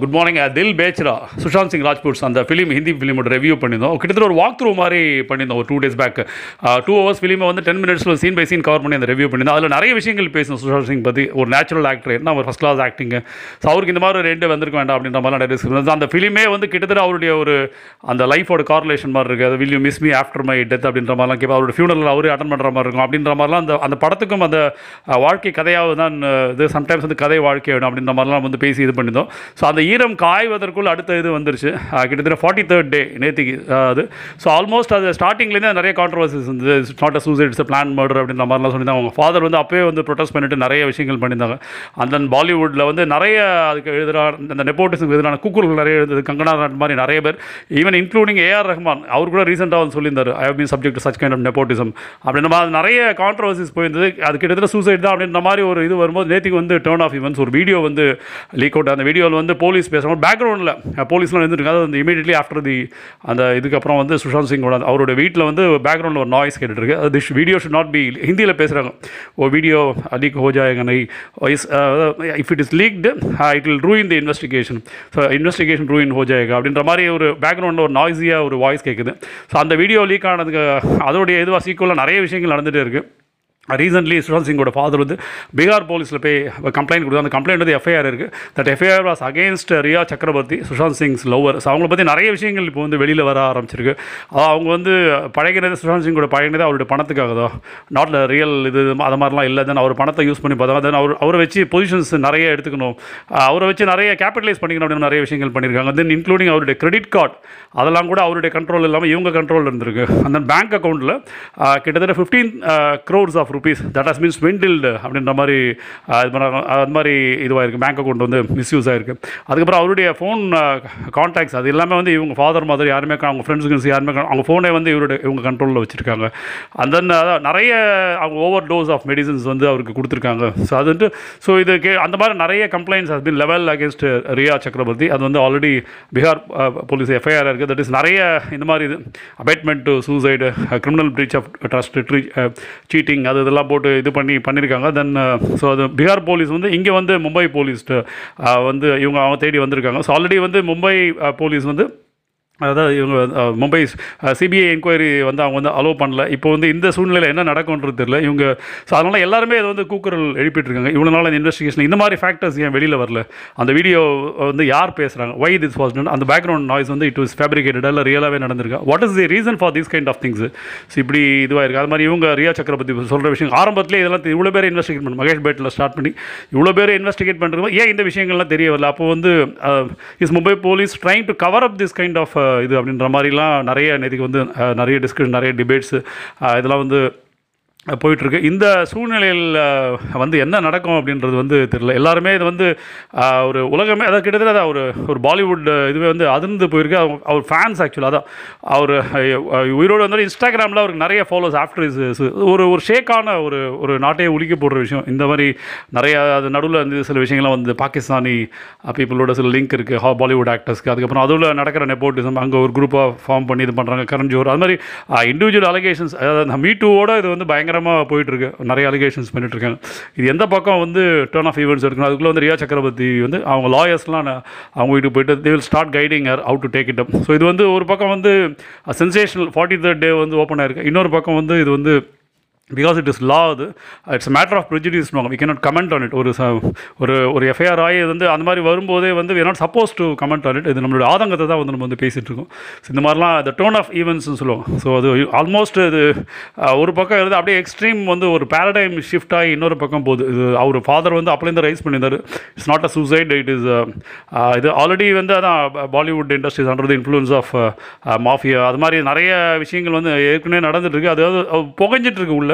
Good morning. தில் பேச்சரா சுஷாந்த் சிங் ராஜ்பூட் அந்த film, Hindi ஃபிலிமோட review பண்ணியிருந்தோம். கிட்டத்தட்ட ஒரு வாக் த்ரூ மாதிரி பண்ணியிருந்தோம் ஒரு 2 days பேக். 2 hours ஃபிலிமை வந்து 10 minutes scene by scene cover பண்ணி அந்த ரிவ்யூ பண்ணியிருந்தோம். அதில் நிறைய விஷயங்கள் பேசணும் சுஷாந்த் சிங் பற்றி. ஒரு நேச்சுரல் ஆக்டர், என்ன ஒரு ஃபஸ்ட் கிளாஸ் ஆக்டிங்கு. ஸோ அவருக்கு இந்த மாதிரி ரெண்டு வந்திருக்க வேண்டாம் அப்படின்ற மாதிரி நிறைய இருந்தது. அந்த ஃபிலிமே வந்து கிட்டத்தட்ட அவருடைய ஒரு அந்த லைஃபோட கார்லேஷன் மாதிரி இருக்குது. அது will you miss me after my death அப்படின்ற மாதிரிலாம் கேட்பா. அவரோட ஃபியூனரில் அவரே அட்டன் பண்ணுற மாதிரி இருக்கும் அப்படின்ற மாதிரிலாம் அந்த படத்துக்கும் அந்த வாழ்க்கை கதையாக தான் இது. சம்டைம்ஸ் வந்து கதை வாழ்க்கை வேணும் அப்படின்ற மாதிரிலாம் வந்து பேசி இது பண்ணியிருந்தோம். ஸோ அந்த ஈரம் காய்வதற்குள் அடுத்த இது வந்துருச்சு. கிட்டத்தட்ட 43rd day நேற்றுக்கு அது. ஸோ ஆல்மோஸ்ட் அது ஸ்டார்டிங்லேருந்து நிறைய கான்ட்ரவர்சிஸ் இருந்தது. It's not a suicide, it's a plan murder அப்படின்ற மாதிரிலாம் சொல்லியிருந்தாங்க. அவங்க ஃபாதர் வந்து அப்போயே வந்து ப்ரொடெஸ்ட் பண்ணிட்டு நிறைய விஷயங்கள் பண்ணியிருந்தாங்க. அண்ட் தென் பாலிவுட்டில் வந்து நிறைய அதுக்கு எதிரான அந்த நெப்போட்டிசம் எதிரான கூக்குரல் நிறைய இருந்தது. கங்கனா மாதிரி நிறைய பேர், ஈவன் இன்க்ளூடிங் ஏஆர் ரஹ்மான் அவர் கூட ரீசெண்டாக வந்து சொல்லியிருந்தார், I have been subject to such kind of nepotism அப்படின்ற மாதிரி நிறைய கான்ட்ரவர்சிஸ் போயிருந்தது. அது கிட்டத்தட்ட சூசைட் தான் அப்படின்ற மாதிரி ஒரு இது வரும்போது நேற்றுக்கு வந்து டர்ன் ஆஃப் ஈவென்ட்ஸ் ஒரு வீடியோ வந்து லீக் அவுட். அந்த வீடியோவில் வந்து போலீஸ் பேசுகிற பேக்ரவுண்டில் போலீஸ்லாம் இருந்துருக்காங்க. அது வந்து இமீடியட்லி ஆஃப்டர் தி அந்த இதுக்கப்புறம் வந்து சுஷாந்த் சிங்கோட அவரோட வீட்டில் வந்து பேக்ரவுண்டில் ஒரு நாய்ஸ் கேட்டுட்டு இருக்கு. அது வீடியோ ஷுட் நாட் பி, ஹிந்தியில் பேசுகிறாங்க. ஓ வீடியோ லீக் ஹோ ஜாயங்கனை is, if it is leaked it will ruin the investigation, so investigation ruin ஹோ ஜாயகா அப்படின்ற மாதிரி ஒரு பேக்ரவுண்டில் ஒரு நாய்ஸியாக ஒரு வாய்ஸ் கேட்குது. ஸோ அந்த வீடியோ லீக் ஆனதுக்கு அதோடைய இதுவாக சீக்குவலாக நிறைய விஷயங்கள் நடந்துகிட்டே இருக்குது. ரீசென்ட்லி சுஷாந்த் சிங்கோட ஃபாதர் வந்து பீகார் போலீஸில் போய் கம்ப்ளைண்ட் கொடுத்தா. அந்த கம்ப்ளைண்ட் வந்து எஃப்ஐஆர் இருக்குது. That FIR was against Rhea Chakraborty, Sushant Singh's lover. So அவங்கள பற்றி நிறைய விஷயங்கள் இப்போ வந்து வெளியில் வர ஆரம்பிச்சிருக்கு. அவங்க வந்து பழகினது, சுஷாந்த் சிங்கோட பழகினது அவருடைய பணத்துக்காக தான், நாட்டில் ரியல் இது அது மாதிரிலாம் இல்லை. தென் அவர் பணத்தை யூஸ் பண்ணி பார்த்தா, தென் அவரை வச்சு பொசிஷன்ஸ் நிறைய எடுத்துக்கணும், அவரை வச்சு நிறைய கேபிட்டலைஸ் பண்ணிக்கணும் அப்படின்னு நிறைய விஷயங்கள் பண்ணியிருக்காங்க. தென் இன்க்ளூடிங் அவருடைய கிரெடிட் கார்டு அதெல்லாம் கூட அவருடைய கண்ட்ரோல் இல்லாமல் இவங்க கண்ட்ரோல் இருந்திருக்கு. அந்த பேங்க் அக்கௌண்ட்டில் கிட்டத்தட்ட 15 crores of rupees that has been swindled அப்படின்ற மாதிரி அது மாதிரி இதுவாக இருக்குது. பேங்க் அக்கௌண்ட் வந்து மிஸ்யூஸ் ஆகிருக்கு. அதுக்கப்புறம் அவருடைய ஃபோன் கான்டாக்ட்ஸ் அது எல்லாமே வந்து இவங்க ஃபாதர் மாதிரி யாருமே, அவங்க ஃப்ரெண்ட்ஸுக்கு யாருமே அவங்க ஃபோனை வந்து இவங்க கண்ட்ரோலில் வச்சுருக்காங்க. அண்ட் தென் நிறைய அவங்க ஓவர் டோஸ் ஆஃப் மெடிசன்ஸ் வந்து அவருக்கு கொடுத்துருக்காங்க. ஸோ அது வந்து ஸோ இது அந்த மாதிரி நிறைய complaints has been level against Rhea சக்கரவர்த்தி. அது வந்து ஆல்ரெடி பீகார் போலீஸ் எஃப்ஐஆர் இருக்குது. தட் இஸ் நிறைய இந்த மாதிரி இது abetment to suicide, criminal breach of trust, cheating அது இதெல்லாம் போட்டு இது பண்ணியிருக்காங்க. தென் ஸோ அது பீகார் போலீஸ் வந்து இங்கே வந்து மும்பை போலீஸ் வந்து அவங்க தேடி வந்திருக்காங்க. ஸோ ஆல்ரெடி வந்து மும்பை போலீஸ் வந்து அதாவது இவங்க மும்பை சிபிஐ என்கொயரி வந்து அவங்க வந்து அலோவ் பண்ணல. இப்போ வந்து இந்த சூழ்நிலையில் என்ன நடக்கும்ன்றது தெரியல இவங்க. ஸோ அதனால் எல்லாருமே இதை வந்து கூக்குரல் எழுப்பிட்டுருக்காங்க. இவ்வளோ நாள் இந்த இன்வெஸ்டிகேஷன் இந்த மாதிரி ஃபேக்டர்ஸ் ஏன் வெளியில் வரல, அந்த வீடியோ வந்து யார் பேசுகிறாங்க, வை திஸ் வாஸ் டன், அந்த பேக்ரவுண்ட் நாய்ஸ் வந்து இட் வாஸ் ஃபேப்ரிகேட்டட் இல்லை ரியலாகவே நடந்திருக்கா, what is the reason for this kind of things. So இப்படி இதுவாக இருக்குது. அது மாதிரி இவங்க ரியா சக்கரவர்த்தி சொல்கிற விஷயம் ஆரம்பத்துலேயே இதெல்லாம் இவ்வளோ பேர் இன்வெஸ்டிகேட் பண்ணி மகேஷ் பட்டில் ஸ்டார்ட் பண்ணி இவ்வளோ பேர் இன்வெஸ்டிகேட் பண்ணுறப்போ ஏன் இந்த விஷயங்கள்லாம் தெரிய வரல. அப்போ வந்து is Mumbai police trying to cover up this kind of இது அப்படின்ற மாதிரிலாம் நிறைய நேற்றுக்கு வந்து நிறைய டிஸ்கஷன், நிறைய டிபேட்ஸு இதெல்லாம் வந்து போயிட்டுருக்கு. இந்த சூழ்நிலையில் வந்து என்ன நடக்கும் அப்படின்றது வந்து தெரியல. எல்லாருமே இது வந்து ஒரு உலகமே அதாவது கிட்டத்தட்ட ஒரு பாலிவுட் இதுவே வந்து அதிர்ந்து போயிருக்கு. அவர் ஃபேன்ஸ் ஆக்சுவலாக அதான் அவர் உயிரோடு வந்தாலும் இன்ஸ்டாகிராமில் அவருக்கு நிறைய ஃபாலோஸ் ஆஃப்டர் இஸ் ஒரு ஒரு ஷேக்கான ஒரு ஒரு நாட்டையே ஒழிக்க போடுற விஷயம். இந்த மாதிரி நிறைய அது நடுவில் வந்து சில விஷயங்கள்லாம் வந்து பாகிஸ்தானி பீப்புளோட சில லிங்க் இருக்குது பாலிவுட் ஆக்டர்ஸ்க்கு. அதுக்கப்புறம் அதில் நடக்கிற நெப்போட்டிசம் அங்கே ஒரு குரூப்பாக ஃபார்ம் பண்ணி இது பண்ணுறாங்க. கரண் ஜோஹர் அது மாதிரி இண்டிவிஜுவல் அலிகேஷன்ஸ் அதாவது மீட்டூவோட இது வந்து பயங்கர போயிட்டு இருக்கு. நிறைய அலிகேஷன்ஸ் பண்ணிட்டு இருக்காங்க. இது எந்த பக்கம் வந்து டர்ன் ஆஃப் ஈவென்ட்ஸ் எடுக்கணும். அதுக்குள்ள வந்து ரியா சக்கரவர்த்தி வந்து அவங்க லாயர்ஸ்லாம் அவங்க வீட்டுக்கு போயிட்டு they will start guiding her how to take it up. So இது வந்து ஒரு பக்கம் வந்து சென்சேஷனல் 43rd day வந்து ஓப்பன் ஆயிருக்கு. இன்னொரு பக்கம் வந்து இது வந்து பிகாஸ் இட் இஸ் லா, அது it's matter of prejudice, we can not comment on it. ஒரு எஃப்ஐஆர் ஆகி வந்து அந்த மாதிரி வரும்போதே வந்து we are not suppose to comment on it. இது நம்மளோட ஆதங்கத்தை தான் வந்து நம்ம வந்து பேசிகிட்டு இருக்கோம். ஸோ இந்த மாதிரிலாம் இந்த டர்ன் ஆஃப் ஈவெண்ட்ஸ்னு சொல்லுவோம். ஸோ அது ஆல்மோஸ்ட் இது ஒரு பக்கம் இருந்து அப்படியே எக்ஸ்ட்ரீம் வந்து ஒரு பேரடைம் ஷிஃப்ட் ஆகி இன்னொரு பக்கம் போகுது. இது அவர் ஃபாதர் வந்து அப்போலேருந்து ரைஸ் பண்ணியிருந்தார், it's not a suicide, it is இது ஆல்ரெடி வந்து அதான் Bollywood industries under the influence of mafia அது மாதிரி நிறைய விஷயங்கள் வந்து ஏற்கனவே நடந்துகிட்ருக்கு. அதாவது புகைஞ்சிட்ருக்கு உள்ள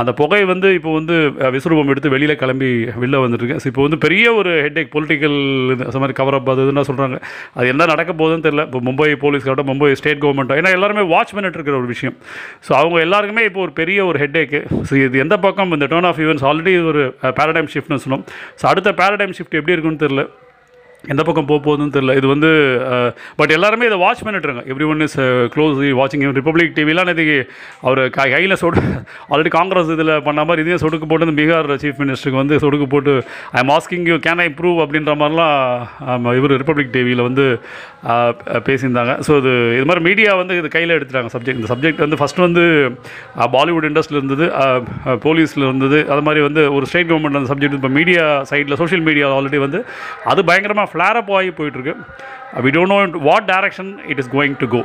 அந்த புகை வந்து இப்போ வந்து விஸ்வரூபம் எடுத்து வெளியில் கிளம்பி வெளில வந்துட்டுருக்கு. ஸோ இப்போ வந்து பெரிய ஒரு ஹெட்டேக் பொலிட்டிக்கல் இந்த மாதிரி கவரப் அதுன்னு சொல்கிறாங்க. அது என்ன நடக்க போகுதுன்னு தெரியல. இப்போ மும்பை போலீஸ்காரட்டும் மும்பை ஸ்டேட் கவர்மெண்ட்டும் ஏன்னா எல்லாருமே வாட்ச் பண்ணிட்டு இருக்கிற ஒரு விஷயம். ஸோ அவங்க எல்லாருக்குமே இப்போ ஒரு பெரிய ஒரு ஹெட்டேக்கு. ஸோ இது எந்த பக்கம் இந்த டர்ன் ஆஃப் ஈவென்ட்ஸ் ஆல்ரெடி ஒரு பேரடைம் ஷிஃப்ட்னு சொன்னோம். ஸோ அடுத்த பேரடைம் ஷிஃப்ட் எப்படி இருக்குன்னு தெரியல. எந்த பக்கம் போக போகுதுன்னு தெரியல. இது வந்து பட் எல்லாருமே இதை வாட்ச் பண்ணிட்டுருங்க. எவ்ரி ஒன் இஸ் க்ளோஸ்லி வாட்சிங். ரிப்பப்ளிக் டிவிலாம் இன்றைக்கி அவர் கையில் ஆல்ரெடி காங்கிரஸ் இதில் பண்ண மாதிரி இதையும் சொடுக்கு போட்டு பீகார் சீஃப் மினிஸ்டருக்கு வந்து சொடுக்கு போட்டு I am asking you can I prove அப்படின்ற மாதிரிலாம் இவர் ரிப்பப்ளிக் டிவியில் வந்து பேசியிருந்தாங்க. ஸோ இது இது மாதிரி மீடியா வந்து இது கையில் எடுத்துட்டாங்க சப்ஜெக்ட். இந்த சப்ஜெக்ட் வந்து ஃபஸ்ட்டு வந்து பாலிவுட் இண்டஸ்ட்ரியில் இருந்தது, போலீஸில் இருந்தது, அது மாதிரி வந்து ஒரு ஸ்டேட் கவர்மெண்ட் அந்த சப்ஜெக்ட் இப்போ மீடியா சைடில் சோஷியல் மீடியாவில் ஆல்ரெடி வந்து அது பயங்கரமாக ஃப்ளாரப் ஆகி போயிட்டுருக்கு. We don't know what direction it is going to go.